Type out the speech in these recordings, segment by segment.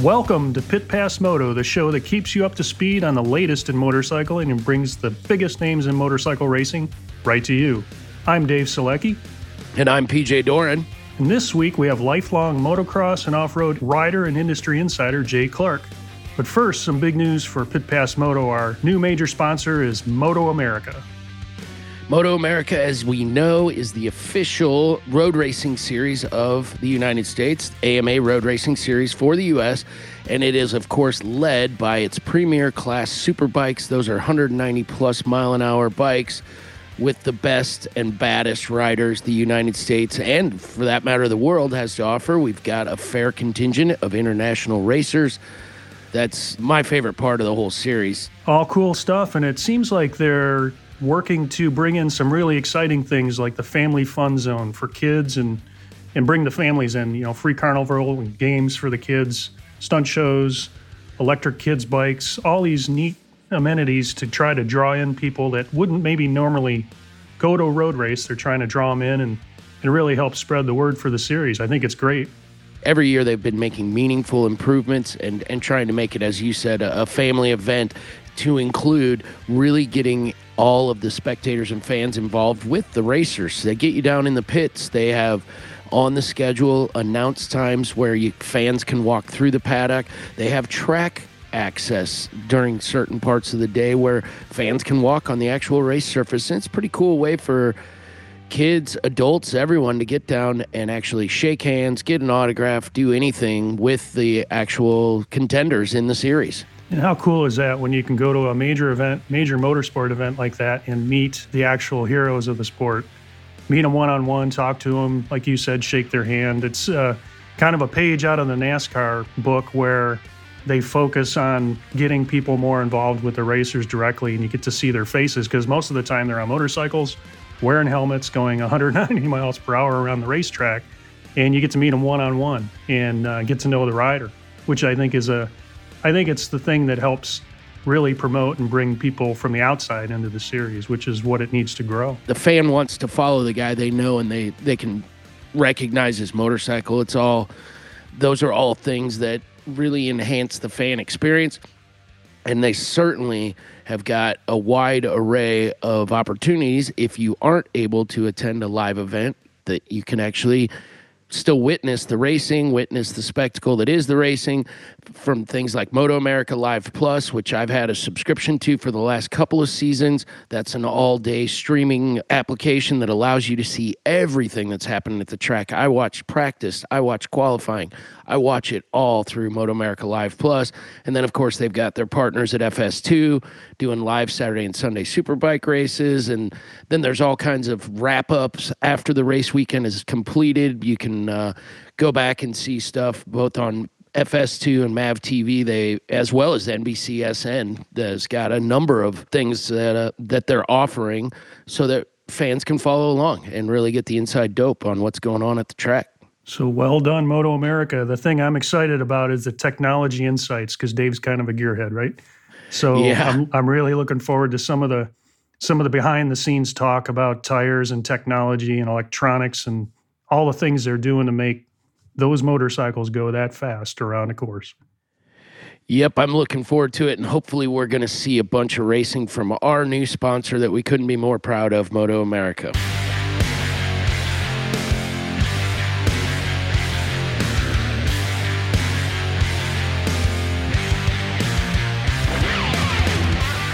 Welcome to Pit Pass Moto, the show that keeps you up to speed on the latest in motorcycling and brings the biggest names in motorcycle racing right to you. I'm Dave Selecki. And I'm PJ Doran. And this week we have lifelong motocross and off-road rider and industry insider Jay Clark. But first, some big news for Pit Pass Moto. Our new major sponsor is Moto America. Moto America, as we know, is the official road racing series of the United States, AMA road racing series for the U.S., and it is, of course, led by its premier class superbikes. Those are 190-plus mile-an-hour bikes with the best and baddest riders the United States, and for that matter, the world, has to offer. We've got a fair contingent of international racers. That's my favorite part of the whole series. All cool stuff, and it seems like they're working to bring in some really exciting things like the family fun zone for kids and bring the families in, you know, free carnival and games for the kids, stunt shows, electric kids bikes, all these neat amenities to try to draw in people that wouldn't maybe normally go to a road race. They're trying to draw them in and really help spread the word for the series. I think it's great. Every year they've been making meaningful improvements and trying to make it, as you said, a family event, to include really getting all of the spectators and fans involved with the racers. They get you down in the pits. They have on the schedule announced times where fans can walk through the paddock. They have track access during certain parts of the day where fans can walk on the actual race surface. And it's a pretty cool way for kids, adults, everyone to get down and actually shake hands, get an autograph, do anything with the actual contenders in the series. And how cool is that when you can go to a major event, major motorsport event like that and meet the actual heroes of the sport, meet them one-on-one, talk to them, like you said, shake their hand. It's kind of a page out of the NASCAR book where they focus on getting people more involved with the racers directly, and you get to see their faces because most of the time they're on motorcycles, wearing helmets, going 190 miles per hour around the racetrack, and you get to meet them one-on-one and get to know the rider, which I think is I think it's the thing that helps really promote and bring people from the outside into the series, which is what it needs to grow. The fan wants to follow the guy they know and they can recognize his motorcycle. Those are all things that really enhance the fan experience. And they certainly have got a wide array of opportunities if you aren't able to attend a live event, that you can actually still witness the racing, witness the spectacle that is the racing, from things like Moto America Live Plus, which I've had a subscription to for the last couple of seasons. That's an all-day streaming application that allows you to see everything that's happening at the track. I watch practice, I watch qualifying, I watch it all through Moto America Live Plus. And then, of course, they've got their partners at FS2 doing live Saturday and Sunday superbike races. And then there's all kinds of wrap-ups after the race weekend is completed. You can go back and see stuff both on FS2 and Mav TV, as well as NBCSN, has got a number of things that they're offering so that fans can follow along and really get the inside dope on what's going on at the track. So well done, Moto America. The thing I'm excited about is the technology insights, because Dave's kind of a gearhead, right? So yeah. I'm really looking forward to some of the behind-the-scenes talk about tires and technology and electronics and all the things they're doing to make those motorcycles go that fast around a course. Yep, I'm looking forward to it, and hopefully we're going to see a bunch of racing from our new sponsor that we couldn't be more proud of, Moto America.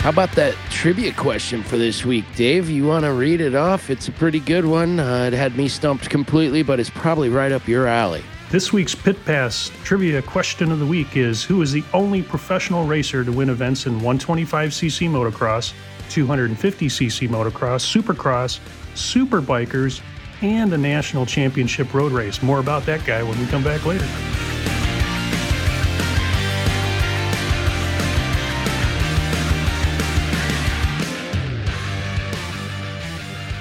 How about that trivia question for this week, Dave? You want to read it off? It's a pretty good one. It had me stumped completely, but it's probably right up your alley. This week's Pit Pass trivia question of the week is, who is the only professional racer to win events in 125cc motocross, 250cc motocross, supercross, superbikers, and a national championship road race. More about that guy when we come back later.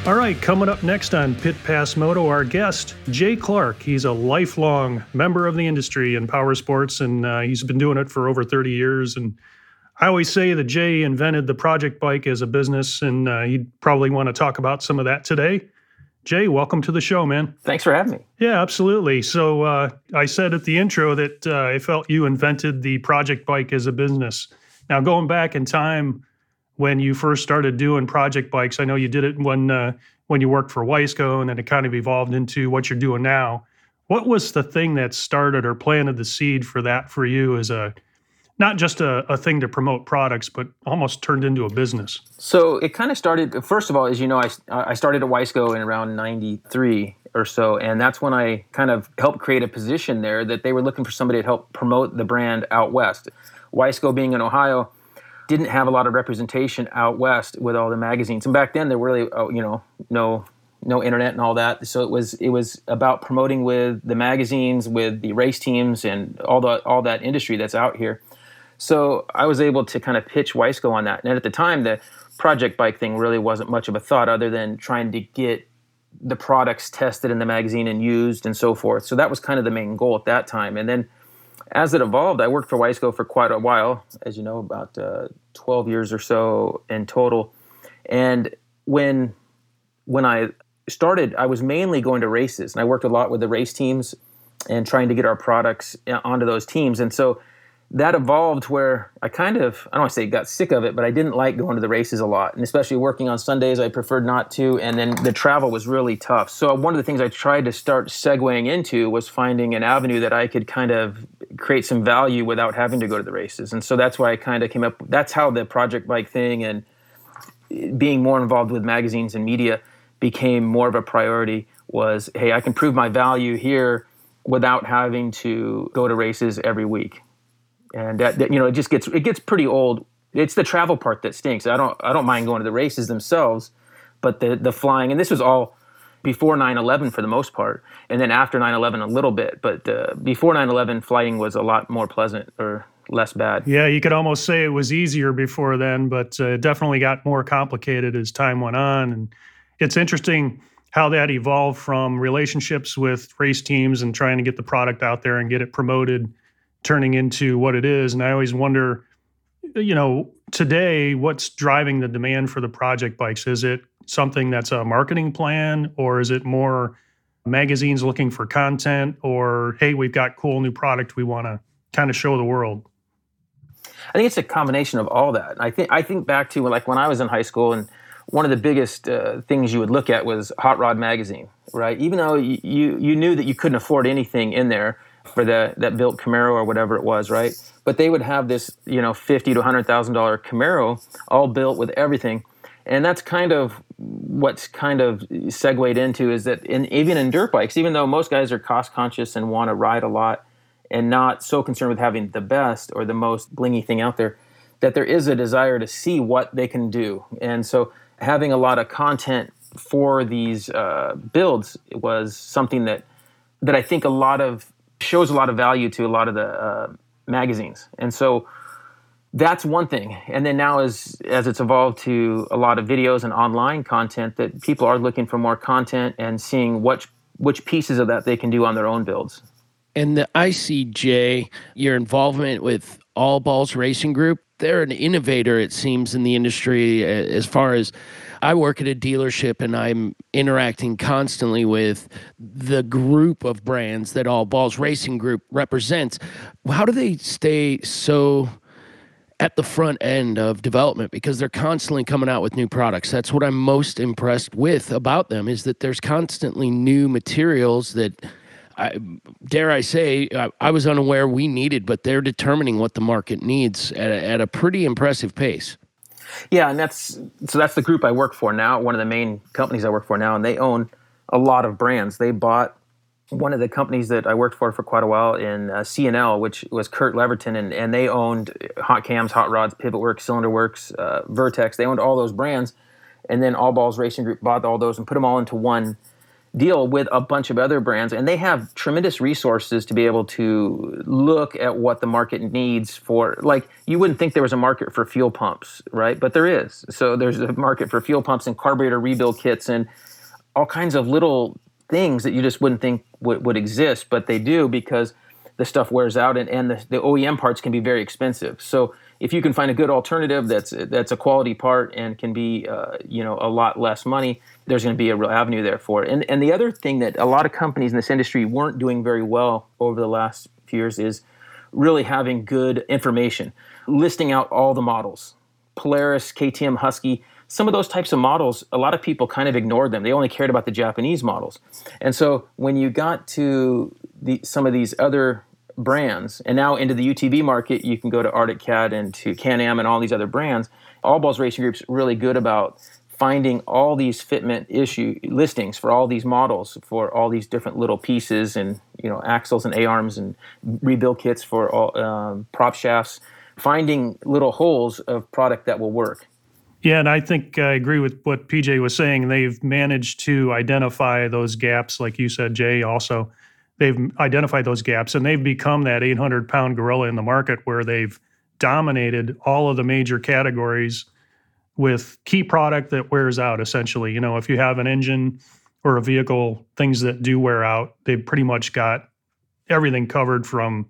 All right, coming up next on Pit Pass Moto, our guest, Jay Clark. He's a lifelong member of the industry in power sports, and he's been doing it for over 30 years. And I always say that Jay invented the project bike as a business, and he'd probably want to talk about some of that today. Jay, welcome to the show, man. Thanks for having me. Yeah, absolutely. So I said at the intro that I felt you invented the project bike as a business. Now, going back in time, when you first started doing project bikes, I know you did it when you worked for Wiseco, and then it kind of evolved into what you're doing now. What was the thing that started or planted the seed for that for you as a, not just a thing to promote products, but almost turned into a business? So it kind of started, first of all, as you know, I started at Wiseco in around 93 or so, and that's when I kind of helped create a position there that they were looking for somebody to help promote the brand out west. Wiseco being in Ohio, didn't have a lot of representation out west with all the magazines, and back then there were really, no internet and all that. So it was about promoting with the magazines, with the race teams, and all that industry that's out here. So I was able to kind of pitch Wiseco on that. And at the time, the project bike thing really wasn't much of a thought, other than trying to get the products tested in the magazine and used and so forth. So that was kind of the main goal at that time, and then, as it evolved, I worked for Wiseco for quite a while, as you know, about 12 years or so in total. And when I started, I was mainly going to races, and I worked a lot with the race teams and trying to get our products onto those teams. And so that evolved where I kind of, I don't want to say got sick of it, but I didn't like going to the races a lot. And especially working on Sundays, I preferred not to. And then the travel was really tough. So one of the things I tried to start segueing into was finding an avenue that I could kind of create some value without having to go to the races. And so that's why I kind of came up, that's how the project bike thing and being more involved with magazines and media became more of a priority, was, hey, I can prove my value here without having to go to races every week. And that, you know, it gets pretty old. It's the travel part that stinks. I don't mind going to the races themselves, but the flying, and this was all before 9/11 for the most part, and then after 9/11 a little bit, but before 9/11 flying was a lot more pleasant or less bad. Yeah, you could almost say it was easier before then, but it definitely got more complicated as time went on. And it's interesting how that evolved from relationships with race teams and trying to get the product out there and get it promoted, turning into what it is. And I always wonder, you know, today, what's driving the demand for the project bikes? Is it something that's a marketing plan, or is it more magazines looking for content, or, hey, we've got cool new product we want to kind of show the world? I think it's a combination of all that. I think back to like when I was in high school, and one of the biggest things you would look at was Hot Rod Magazine, right? Even though you knew that you couldn't afford anything in there for that built Camaro or whatever it was, right? But they would have this, you know, $50,000 to $100,000 Camaro all built with everything. And that's kind of what's kind of segued into, is that even in dirt bikes, even though most guys are cost conscious and want to ride a lot and not so concerned with having the best or the most blingy thing out there, that there is a desire to see what they can do. And so having a lot of content for these builds was something that I think a lot of shows a lot of value to a lot of the magazines. And so that's one thing. And then now as it's evolved to a lot of videos and online content, that people are looking for more content and seeing which pieces of that they can do on their own builds. And the ICJ, your involvement with All Balls Racing Group, they're an innovator, it seems, in the industry. As far as, I work at a dealership and I'm interacting constantly with the group of brands that All Balls Racing Group represents. How do they stay so at the front end of development? Because they're constantly coming out with new products. That's what I'm most impressed with about them, is that there's constantly new materials that, I was unaware we needed, but they're determining what the market needs at a pretty impressive pace. Yeah, and that's the group I work for now, one of the main companies I work for now, and they own a lot of brands. They bought one of the companies that I worked for quite a while in C&L, which was Kurt Leverton, and they owned Hot Cams, Hot Rods, Pivot Works, Cylinder Works, Vertex. They owned all those brands, and then All Balls Racing Group bought all those and put them all into one deal with a bunch of other brands, and they have tremendous resources to be able to look at what the market needs for, like, you wouldn't think there was a market for fuel pumps, right? But there is. So there's a market for fuel pumps and carburetor rebuild kits and all kinds of little things that you just wouldn't think would exist, but they do, because the stuff wears out, and the OEM parts can be very expensive. So if you can find a good alternative that's a quality part and can be a lot less money, there's going to be a real avenue there for it. And the other thing that a lot of companies in this industry weren't doing very well over the last few years is really having good information, listing out all the models. Polaris, KTM, Husky, some of those types of models, a lot of people kind of ignored them. They only cared about the Japanese models. And so when you got to some of these other brands, and now into the UTV market, you can go to Arctic Cat and to Can Am and all these other brands. All Balls Racing Group's really good about finding all these fitment issue listings for all these models, for all these different little pieces, and axles and A-arms and rebuild kits for all, prop shafts, finding little holes of product that will work. Yeah, and I think I agree with what PJ was saying. They've managed to identify those gaps, like you said, Jay, also. They've identified those gaps, and they've become that 800-pound gorilla in the market, where they've dominated all of the major categories with key product that wears out, essentially. If you have an engine or a vehicle, things that do wear out, they've pretty much got everything covered from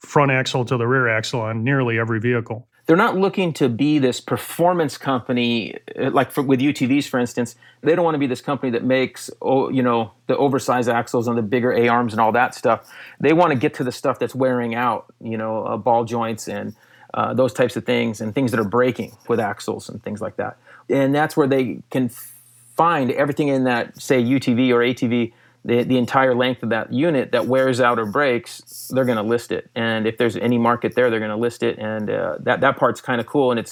front axle to the rear axle on nearly every vehicle. They're not looking to be this performance company, with UTVs, for instance. They don't want to be this company that makes, the oversized axles and the bigger A-arms and all that stuff. They want to get to the stuff that's wearing out, ball joints and those types of things, and things that are breaking with axles and things like that. And that's where they can find everything in that, say, UTV or ATV, the entire length of that unit that wears out or breaks. They're going to list it. And if there's any market there, they're going to list it. And that part's kind of cool. And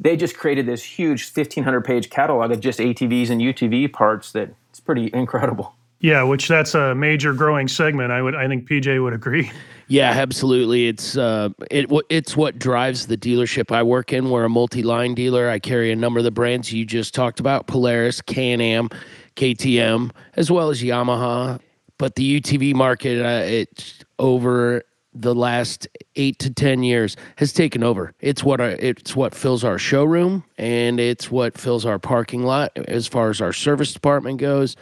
they just created this huge 1,500-page catalog of just ATVs and UTV parts that it's pretty incredible. Yeah, which that's a major growing segment. I think PJ would agree. Yeah, absolutely. It's what drives the dealership I work in. We're a multi-line dealer. I carry a number of the brands you just talked about: Polaris, Can-Am, KTM, as well as Yamaha. But the UTV market, it's over the last 8 to 10 years, has taken over. It's what fills our showroom, and it's what fills our parking lot as far as our service department goes.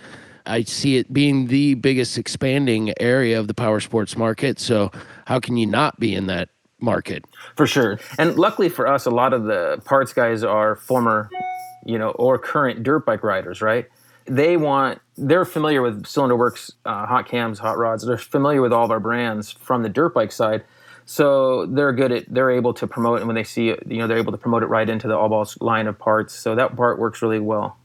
I see it being the biggest expanding area of the power sports market. So how can you not be in that market? For sure. And luckily for us, a lot of the parts guys are former, or current dirt bike riders, right? They're familiar with Cylinder Works, Hot Cams, Hot Rods. They're familiar with all of our brands from the dirt bike side. So they're able to promote it. And when they see it, they're able to promote it right into the All Balls line of parts. So that part works really well.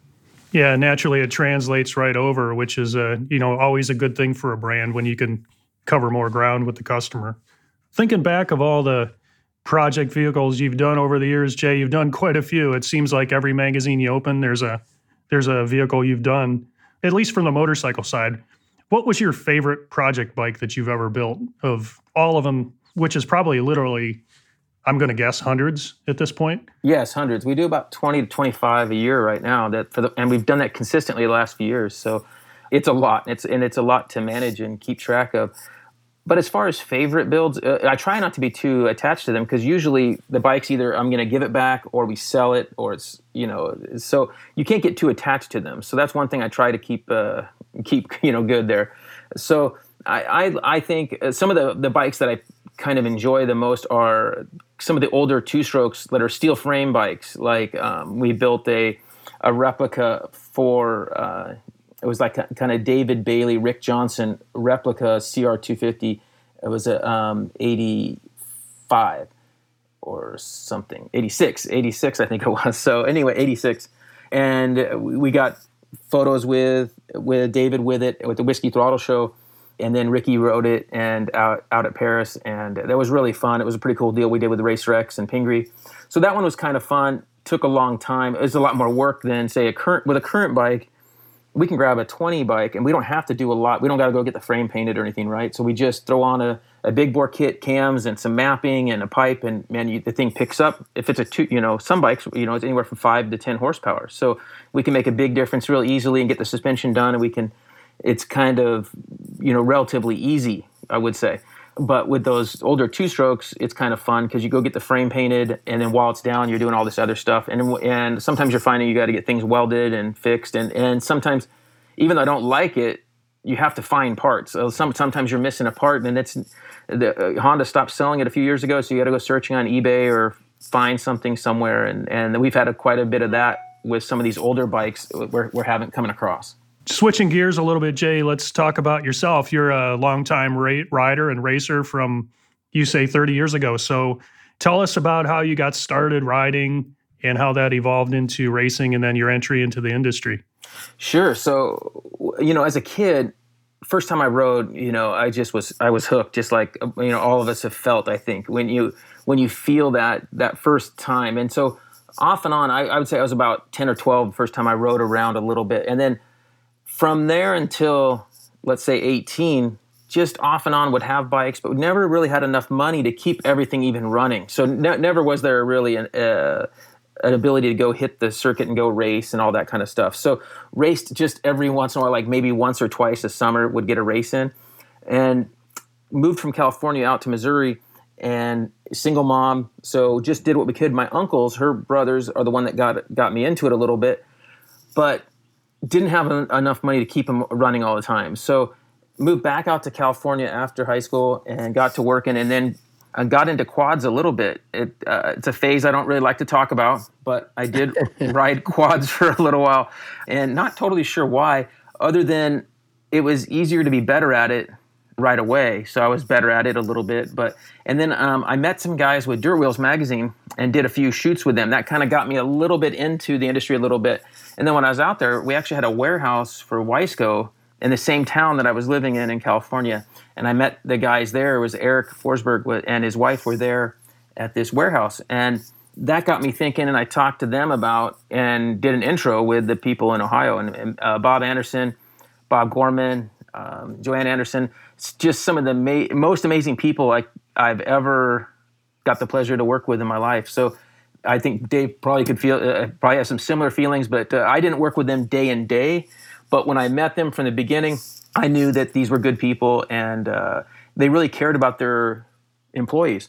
Yeah, naturally it translates right over, which is always a good thing for a brand when you can cover more ground with the customer. Thinking back of all the project vehicles you've done over the years, Jay, you've done quite a few. It seems like every magazine you open, there's a vehicle you've done, at least from the motorcycle side. What was your favorite project bike that you've ever built of all of them, which is probably literally, I'm going to guess, hundreds at this point? Yes, hundreds. We do about 20 to 25 a year right now, and we've done that consistently the last few years. So it's a lot, it's a lot to manage and keep track of. But as far as favorite builds, I try not to be too attached to them, because usually the bike's either I'm going to give it back or we sell it, or it's, so you can't get too attached to them. So that's one thing I try to keep good there. So I think some of the bikes that I kind of enjoy the most are some of the older two-strokes that are steel frame bikes. Like we built a replica for, it was like kind of David Bailey, Rick Johnson replica CR250. It was a 85 or something, 86 I think it was. So anyway, 86. And we got photos with David with it, with the Whiskey Throttle Show. And then Ricky rode it and out at Paris, and that was really fun. It was a pretty cool deal we did with Race Rex and Pingree. So that one was kind of fun. Took a long time. It was a lot more work than, say, a current bike. We can grab a 20 bike, and we don't have to do a lot. We don't got to go get the frame painted or anything, right? So we just throw on a big bore kit, cams, and some mapping and a pipe, and man, the thing picks up. If it's some bikes, it's anywhere from 5 to 10 horsepower. So we can make a big difference real easily and get the suspension done, and we can it's kind of, you know, relatively easy, I would say. But with those older two-strokes, it's kind of fun because you go get the frame painted, and then while it's down, you're doing all this other stuff. And sometimes you're finding you got to get things welded and fixed. And sometimes, even though I don't like it, you have to find parts. So sometimes you're missing a part, and it's the Honda stopped selling it a few years ago, so you got to go searching on eBay or find something somewhere. And we've had quite a bit of that with some of these older bikes we're having coming across. Switching gears a little bit, Jay, let's talk about yourself. You're a longtime rider and racer from, you say, 30 years ago. So tell us about how you got started riding and how that evolved into racing and then your entry into the industry. Sure. So, you know, as a kid, first time I rode, you know, I was hooked, just like, you know, all of us have felt, I think, when you feel that first time. And so off and on, I would say I was about 10 or 12 the first time I rode around a little bit. And then from there until, let's say, 18, just off and on would have bikes, but never really had enough money to keep everything even running. So never was there really an ability to go hit the circuit and go race and all that kind of stuff. So raced just every once in a while, like maybe once or twice a summer would get a race in. And moved from California out to Missouri, and single mom, so just did what we could. My uncles, her brothers, are the one that got me into it a little bit. But didn't have enough money to keep them running all the time. So moved back out to California after high school and got to working, and then I got into quads a little bit. It's a phase I don't really like to talk about, but I did ride quads for a little while, and not totally sure why, other than it was easier to be better at it right away. So I was better at it a little bit. And then I met some guys with Dirt Wheels magazine and did a few shoots with them. That kind of got me a little bit into the industry a little bit. And then when I was out there, we actually had a warehouse for Wiseco in the same town that I was living in California. And I met the guys there. It was Eric Forsberg and his wife were there at this warehouse. And that got me thinking, and I talked to them about and did an intro with the people in Ohio. And Bob Anderson, Bob Gorman, Joanne Anderson, just some of the most amazing people I've ever got the pleasure to work with in my life. So I think Dave probably could feel, probably has some similar feelings, but I didn't work with them day in day. But when I met them from the beginning, I knew that these were good people, and they really cared about their employees.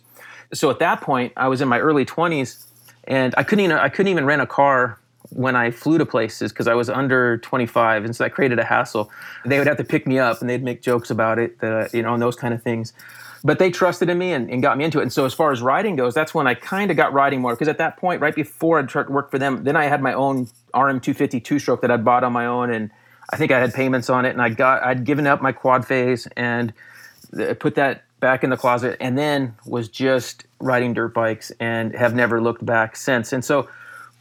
So at that point, I was in my early 20s, and I couldn't even rent a car when I flew to places because I was under 25, and so that created a hassle. They would have to pick me up, and they'd make jokes about it, you know, and those kind of things. But they trusted in me and got me into it. And so as far as riding goes, that's when I kind of got riding more. Because at that point, right before I started work for them, then I had my own RM250 two-stroke that I'd bought on my own. And I think I had payments on it. And I'd given up my quad phase and put that back in the closet. And then was just riding dirt bikes and have never looked back since. And so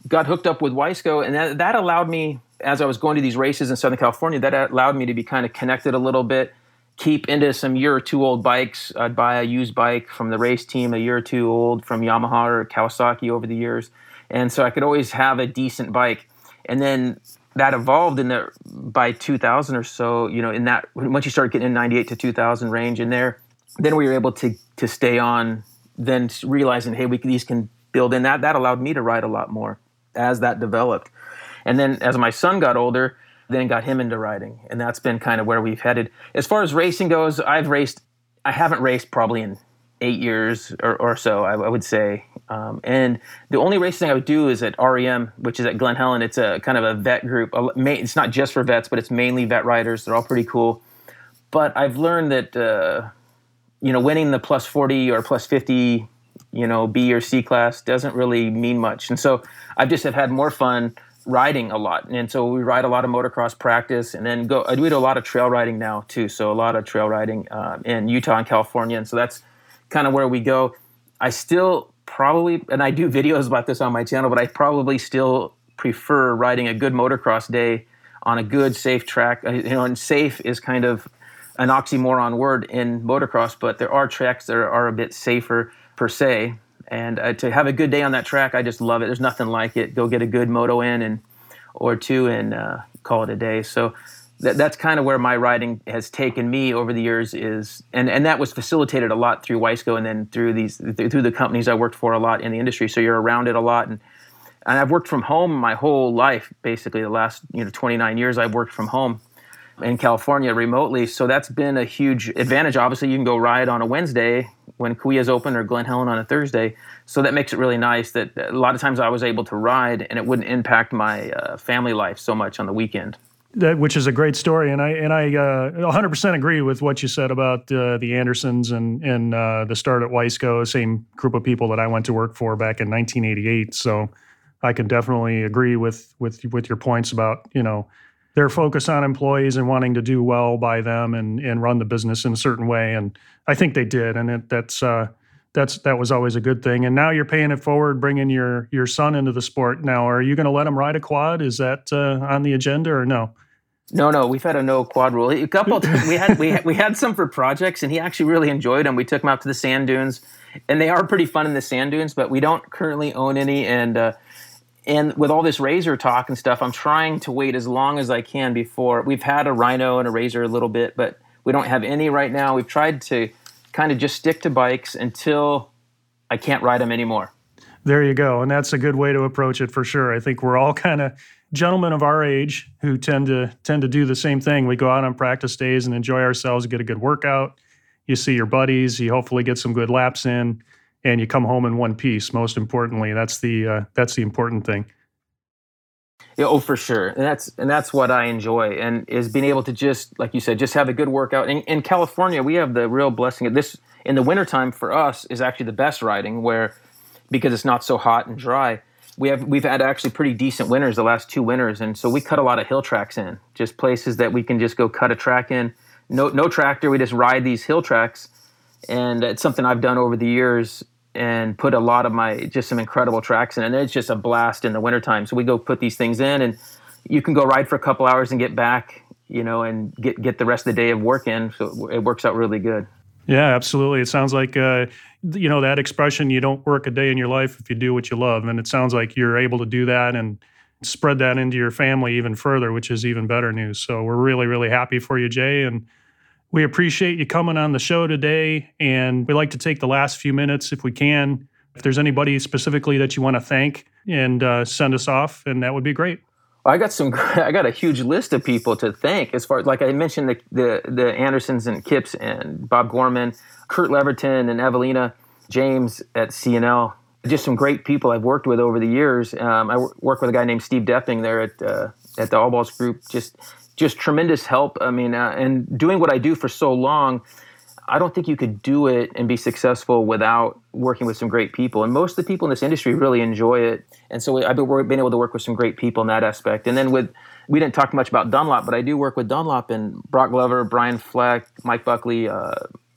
got hooked up with Wiseco. And that allowed me, as I was going to these races in Southern California, that allowed me to be kind of connected a little bit. Keep into some year or two old bikes. I'd buy a used bike from the race team, a year or two old from Yamaha or Kawasaki over the years. And so I could always have a decent bike. And then that evolved by 2000 or so, you know, in that, once you started getting in 98 to 2000 range in there, then we were able to stay on, then realizing, hey, these can build in. That allowed me to ride a lot more as that developed. And then as my son got older, then got him into riding, and that's been kind of where we've headed. As far as racing goes, I haven't raced probably in 8 years or so, I would say. And the only racing I would do is at REM, which is at Glen Helen. It's a kind of a vet group. It's not just for vets, but it's mainly vet riders. They're all pretty cool. But I've learned that, you know, winning the plus 40 or plus 50, you know, B or C class doesn't really mean much. And so I just have had more fun riding a lot, and so we ride a lot of motocross practice, and then we do a lot of trail riding now too, so a lot of trail riding in Utah and California, and so that's kind of where we go. I still probably, and I do videos about this on my channel, but I probably still prefer riding a good motocross day on a good safe track, you know, and safe is kind of an oxymoron word in motocross, but there are tracks that are a bit safer per se. And to have a good day on that track, I just love it. There's nothing like it. Go get a good moto in or two and call it a day. So that's kind of where my riding has taken me over the years is, and that was facilitated a lot through Wiseco and then through the companies I worked for a lot in the industry. So you're around it a lot. And I've worked from home my whole life, basically the last, you know, 29 years I've worked from home. in California remotely. So that's been a huge advantage. Obviously, you can go ride on a Wednesday when Kia's open or Glen Helen on a Thursday. So that makes it really nice that a lot of times I was able to ride and it wouldn't impact my family life so much on the weekend. That, which is a great story, and I 100% agree with what you said about the Andersons and the start at Wiseco, same group of people that I went to work for back in 1988. So I can definitely agree with your points about, you know, their focus on employees and wanting to do well by them and run the business in a certain way, and I think they did, and that was always a good thing. And now you're paying it forward, bringing your son into the sport. Now, are you going to let him ride a quad? Is that on the agenda or no? No, we've had a no quad rule. A couple we had some for projects, and he actually really enjoyed them. We took him out to the sand dunes, and they are pretty fun in the sand dunes, but we don't currently own any. And with all this Razor talk and stuff, I'm trying to wait as long as I can before. We've had a Rhino and a Razor a little bit, but we don't have any right now. We've tried to kind of just stick to bikes until I can't ride them anymore. There you go. And that's a good way to approach it for sure. I think we're all kind of gentlemen of our age who tend to do the same thing. We go out on practice days and enjoy ourselves, get a good workout. You see your buddies, you hopefully get some good laps in, and you come home in one piece. Most importantly, that's the important thing. Yeah, oh, for sure. And that's what I enjoy, and is being able to just, like you said, just have a good workout. In California, we have the real blessing of this in the wintertime for us is actually the best riding where, because it's not so hot and dry, we've had actually pretty decent winters the last two winters. And so we cut a lot of hill tracks in, just places that we can just go cut a track in. No tractor, we just ride these hill tracks. And it's something I've done over the years and put a lot of some incredible tracks in, and it's just a blast in the wintertime. So we go put these things in, and you can go ride for a couple hours and get back, you know, and get the rest of the day of work in, so it works out really good. Yeah, absolutely. It sounds like, you know, that expression, you don't work a day in your life if you do what you love, and it sounds like you're able to do that and spread that into your family even further, which is even better news. So we're really, really happy for you, Jay, and we appreciate you coming on the show today, and we like to take the last few minutes if we can. If there's anybody specifically that you want to thank and send us off, and that would be great. I got a huge list of people to thank. As far as, like I mentioned, the Andersons and Kips and Bob Gorman, Kurt Leverton and Evelina James at C&L. Just some great people I've worked with over the years. I work with a guy named Steve Depping there at the All Balls Group. Just tremendous help. I mean, and doing what I do for so long, I don't think you could do it and be successful without working with some great people. And most of the people in this industry really enjoy it. And so I've been able to work with some great people in that aspect. And then we didn't talk much about Dunlop, but I do work with Dunlop and Brock Glover, Brian Fleck, Mike Buckley,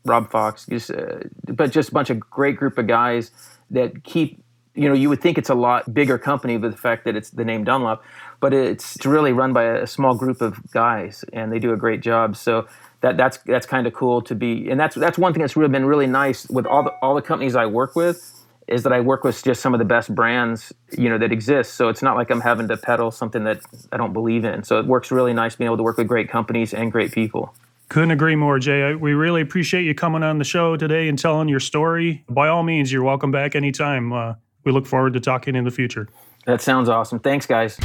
Rob Fox, just a bunch of great group of guys that keep, you know, you would think it's a lot bigger company with the fact that it's the name Dunlop, but it's really run by a small group of guys, and they do a great job. So that's kind of cool to be, and that's one thing that's really been really nice with all the companies I work with, is that I work with just some of the best brands, you know, that exist. So it's not like I'm having to peddle something that I don't believe in. So it works really nice being able to work with great companies and great people. Couldn't agree more, Jay. We really appreciate you coming on the show today and telling your story. By all means, you're welcome back anytime. We look forward to talking in the future. That sounds awesome. Thanks, guys.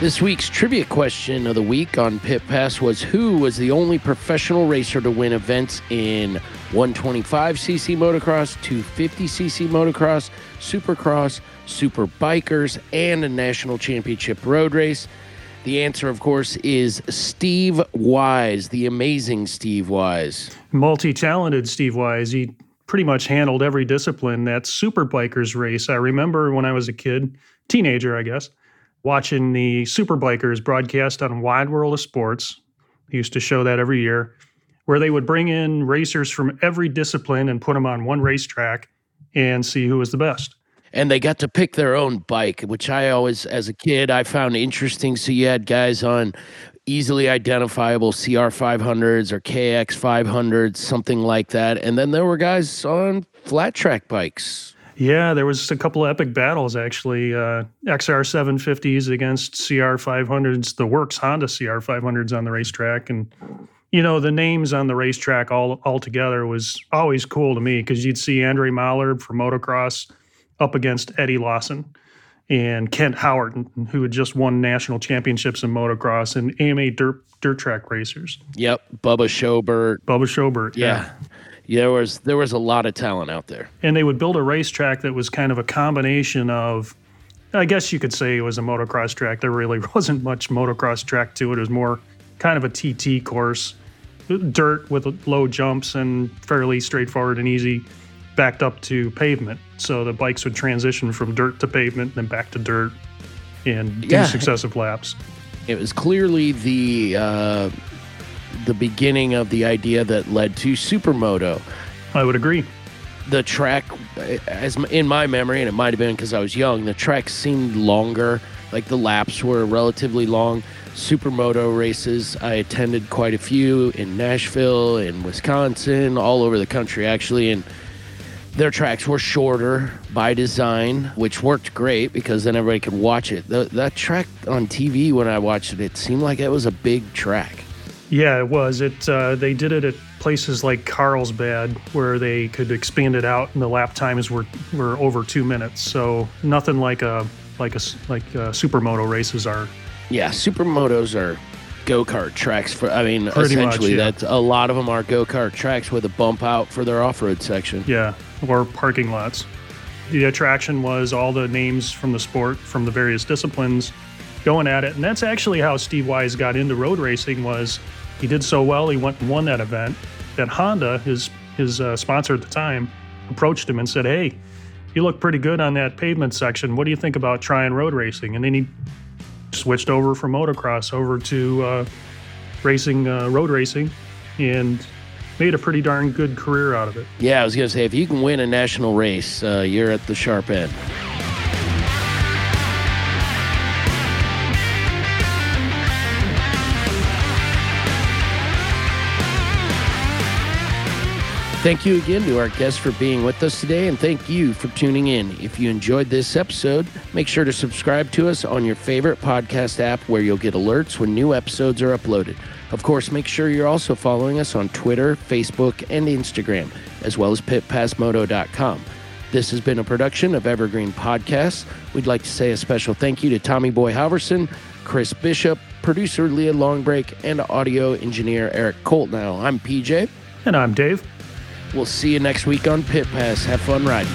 This week's trivia question of the week on Pit Pass was, who was the only professional racer to win events in 125cc motocross, 250cc motocross, supercross, superbikers, and a national championship road race? The answer, of course, is Steve Wise, the amazing Steve Wise. Multi-talented Steve Wise. He pretty much handled every discipline. That superbikers race, I remember when I was a kid, teenager, I guess, watching the Superbikers broadcast on Wide World of Sports. They used to show that every year, where they would bring in racers from every discipline and put them on one racetrack and see who was the best. And they got to pick their own bike, which I always, as a kid, I found interesting. So you had guys on easily identifiable CR500s or KX500s, something like that. And then there were guys on flat track bikes. Yeah, there was a couple of epic battles, actually. XR750s against CR500s, the works Honda CR500s on the racetrack. And you know, the names on the racetrack all together was always cool to me, because you'd see Andre Mollard for motocross up against Eddie Lawson and Kent Howard, who had just won national championships in motocross, and AMA dirt track racers. Yep, Bubba Schobert. Yeah, there was a lot of talent out there. And they would build a racetrack that was kind of a combination of, I guess you could say it was a motocross track. There really wasn't much motocross track to it. It was more kind of a TT course, dirt with low jumps and fairly straightforward and easy, backed up to pavement. So the bikes would transition from dirt to pavement, then back to dirt, and do successive laps. It was clearly the beginning of the idea that led to Supermoto. I would agree. The track, as in my memory, and it might have been because I was young, the track seemed longer. Like the laps were relatively long. Supermoto races, I attended quite a few in Nashville, in Wisconsin, all over the country actually, and their tracks were shorter by design, which worked great because then everybody could watch it. That track on TV, when I watched it, it seemed like it was a big track. Yeah, it was. They did it at places like Carlsbad, where they could expand it out, and the lap times were over 2 minutes. So nothing like supermoto races are. Yeah, supermotos are go-kart tracks. Pretty much, that's, a lot of them are go-kart tracks with a bump out for their off-road section. Yeah, or parking lots. The attraction was all the names from the sport, from the various disciplines, going at it. And that's actually how Steve Wise got into road racing. Was he did so well, he went and won that event, that Honda, his sponsor at the time, approached him and said, "Hey, you look pretty good on that pavement section. What do you think about trying road racing?" And then he switched over from motocross over to road racing, and made a pretty darn good career out of it. Yeah, I was going to say, if you can win a national race, you're at the sharp end. Thank you again to our guests for being with us today, and thank you for tuning in. If you enjoyed this episode, make sure to subscribe to us on your favorite podcast app, where you'll get alerts when new episodes are uploaded. Of course, make sure you're also following us on Twitter, Facebook, and Instagram, as well as pitpassmoto.com. This has been a production of Evergreen Podcasts. We'd like to say a special thank you to Tommy Boy Halverson, Chris Bishop, producer Leah Longbreak, and audio engineer Eric Colt. Now, I'm PJ. And I'm Dave. We'll see you next week on Pit Pass. Have fun riding.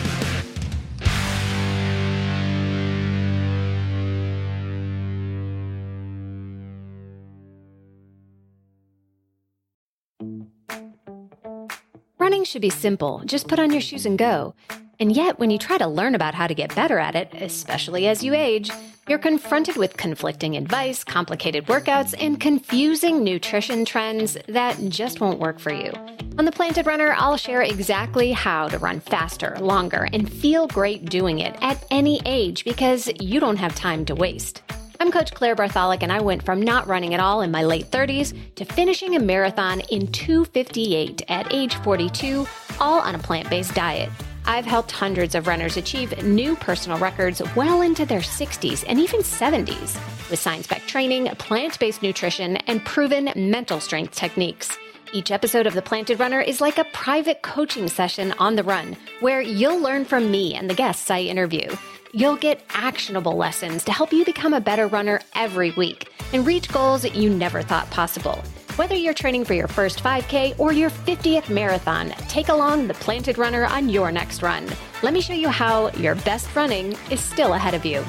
Running should be simple. Just put on your shoes and go. And yet, when you try to learn about how to get better at it, especially as you age, you're confronted with conflicting advice, complicated workouts, and confusing nutrition trends that just won't work for you. On The Planted Runner, I'll share exactly how to run faster, longer, and feel great doing it at any age, because you don't have time to waste. I'm Coach Claire Bartholic, and I went from not running at all in my late 30s to finishing a marathon in 2:58 at age 42, all on a plant-based diet. I've helped hundreds of runners achieve new personal records well into their 60s and even 70s with science-backed training, plant-based nutrition, and proven mental strength techniques. Each episode of The Planted Runner is like a private coaching session on the run, where you'll learn from me and the guests I interview. You'll get actionable lessons to help you become a better runner every week and reach goals that you never thought possible. Whether you're training for your first 5K or your 50th marathon, take along The Planted Runner on your next run. Let me show you how your best running is still ahead of you.